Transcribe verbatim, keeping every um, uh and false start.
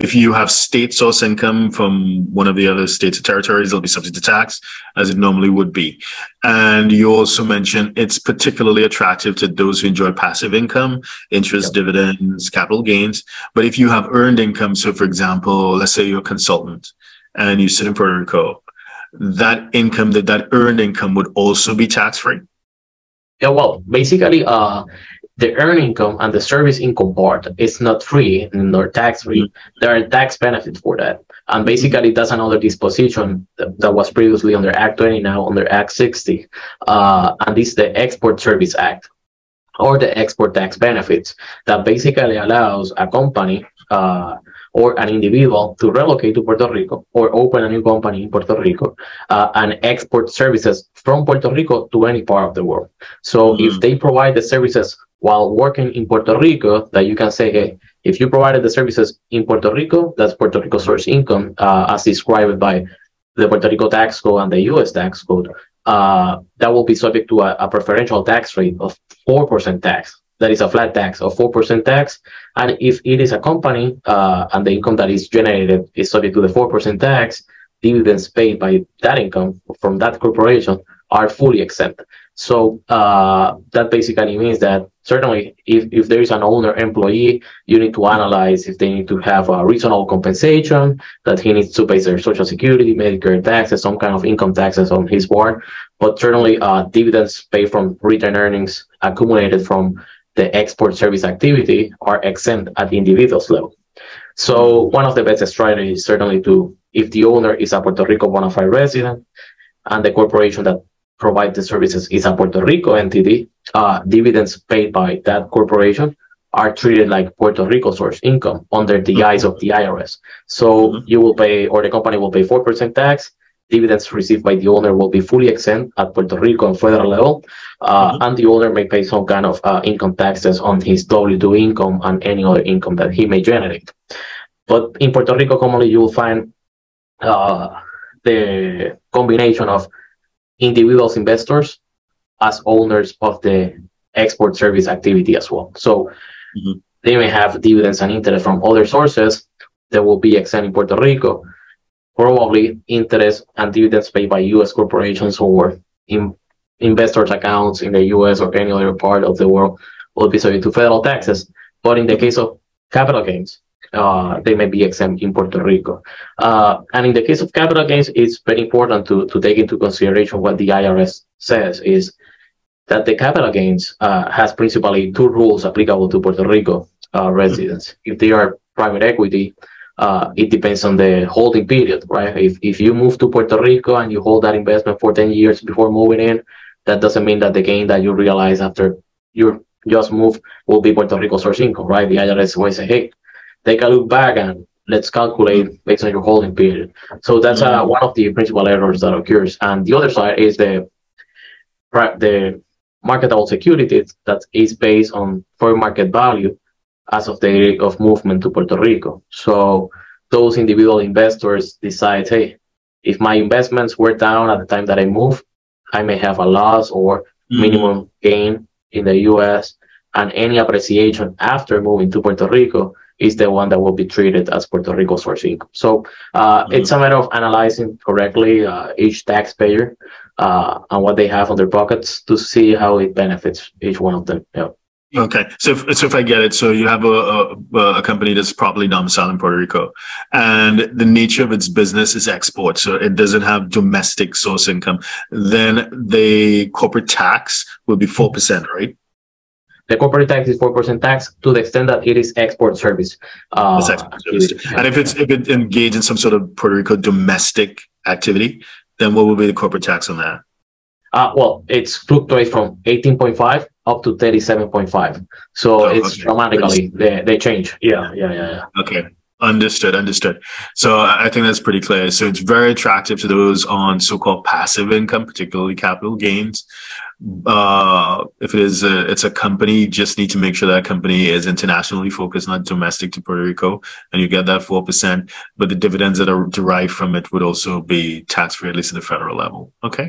If you have state source income from one of the other states or territories, it'll be subject to tax as it normally would be. And you also mentioned it's particularly attractive to those who enjoy passive income, interest, yep. dividends, capital gains. But if you have earned income, so for example, let's say you're a consultant and you sit in Puerto Rico, that income, that, that earned income would also be tax-free? Yeah, well, basically, uh, the earned income and the service income part is not free nor tax-free. Mm-hmm. There are tax benefits for that. And basically, that's another disposition that, that was previously under Act twenty, now under Act sixty. Uh, and this is the Export Service Act, or the export tax benefits, that basically allows a company uh, or an individual to relocate to Puerto Rico or open a new company in Puerto Rico uh, and export services from Puerto Rico to any part of the world. So mm-hmm. if they provide the services while working in Puerto Rico, that you can say, hey, if you provided the services in Puerto Rico, that's Puerto Rico source income, uh, as described by the Puerto Rico tax code and the U S tax code, uh, that will be subject to a, a preferential tax rate of four percent tax. That is a flat tax of four percent tax. And if it is a company uh, and the income that is generated is subject to the four percent tax, dividends paid by that income from that corporation are fully exempt. So uh, that basically means that certainly if, if there is an owner employee, you need to analyze if they need to have a reasonable compensation, that he needs to pay their Social Security, Medicare taxes, some kind of income taxes on his part. But certainly uh, dividends paid from retained earnings accumulated from the export service activity are exempt at the individual's level. So one of the best strategies is certainly to, if the owner is a Puerto Rico bona fide resident and the corporation that provides the services is a Puerto Rico entity, uh, dividends paid by that corporation are treated like Puerto Rico source income under the eyes of the I R S. So you will pay, or the company will pay four percent tax. Dividends received by the owner will be fully exempt at Puerto Rico and federal level, uh, mm-hmm. and the owner may pay some kind of uh, income taxes on his W two income and any other income that he may generate. But in Puerto Rico, commonly you will find uh, the combination of individuals investors as owners of the export service activity as well. So mm-hmm. they may have dividends and interest from other sources that will be exempt in Puerto Rico. Probably interest and dividends paid by U S corporations or in investors' accounts in the U S or any other part of the world will be subject to federal taxes. But in the case of capital gains, uh, they may be exempt in Puerto Rico. Uh, and in the case of capital gains, it's very important to, to take into consideration what the I R S says is that the capital gains uh, has principally two rules applicable to Puerto Rico uh, residents. If they are private equity, Uh, it depends on the holding period, right? If if you move to Puerto Rico and you hold that investment for ten years before moving in, that doesn't mean that the gain that you realize after you just move will be Puerto Rico source income, right? The I R S always say, hey, take a look back and let's calculate based on your holding period. So that's uh, one of the principal errors that occurs. And the other side is the the marketable securities that is based on fair market value as of the date of movement to Puerto Rico. So those individual investors decide, hey, if my investments were down at the time that I move, I may have a loss or minimum mm-hmm. gain in the U S, and any appreciation after moving to Puerto Rico is the one that will be treated as Puerto Rico source income. So uh, mm-hmm. it's a matter of analyzing correctly uh, each taxpayer uh, and what they have on their pockets to see how it benefits each one of them. Yeah. Okay, so if, so if I get it, so you have a, a, a company that's properly domiciled in Puerto Rico, and the nature of its business is export, so it doesn't have domestic source income, then the corporate tax will be four percent, right? The corporate tax is four percent tax to the extent that it is export service. Uh, it's export service. It, and if it's if it engaged in some sort of Puerto Rico domestic activity, then what will be the corporate tax on that? Uh, well, it's fluctuates from eighteen point five up to thirty-seven point five. So oh, it's okay. dramatically, they, they change. Yeah, yeah, yeah, yeah. Okay. Understood, understood. So I think that's pretty clear. So it's very attractive to those on so-called passive income, particularly capital gains. Uh, if it is a, it's a company, you just need to make sure that company is internationally focused, not domestic to Puerto Rico, and you get that four percent. But the dividends that are derived from it would also be tax-free, at least at the federal level. Okay.